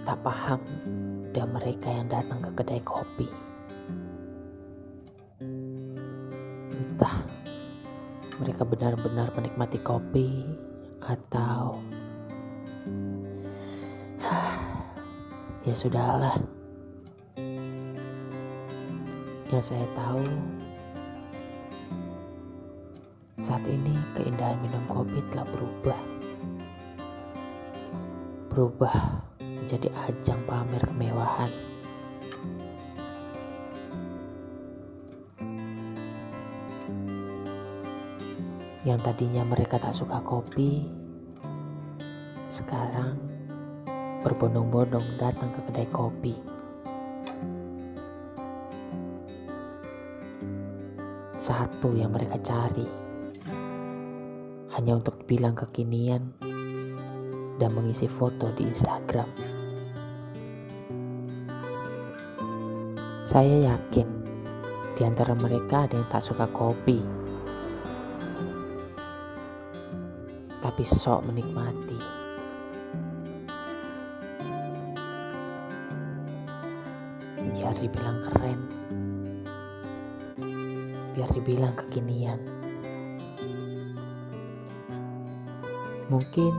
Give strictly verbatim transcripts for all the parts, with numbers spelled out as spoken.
Tak paham dan mereka yang datang ke kedai kopi. Entah mereka benar-benar menikmati kopi atau ya sudahlah. Yang saya tahu saat ini keindahan minum kopi telah berubah. Berubah menjadi ajang pamer kemewahan. Yang tadinya mereka tak suka kopi, sekarang berbondong-bondong datang ke kedai kopi. Satu yang mereka cari, hanya untuk bilang kekinian dan mengisi foto di Instagram. Saya yakin di antara mereka ada yang tak suka kopi, tapi sok menikmati. Biar dibilang keren, biar dibilang kekinian. Mungkin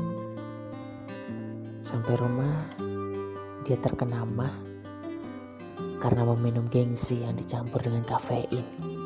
sampai rumah dia terkena mah karena meminum gengsi yang dicampur dengan kafein.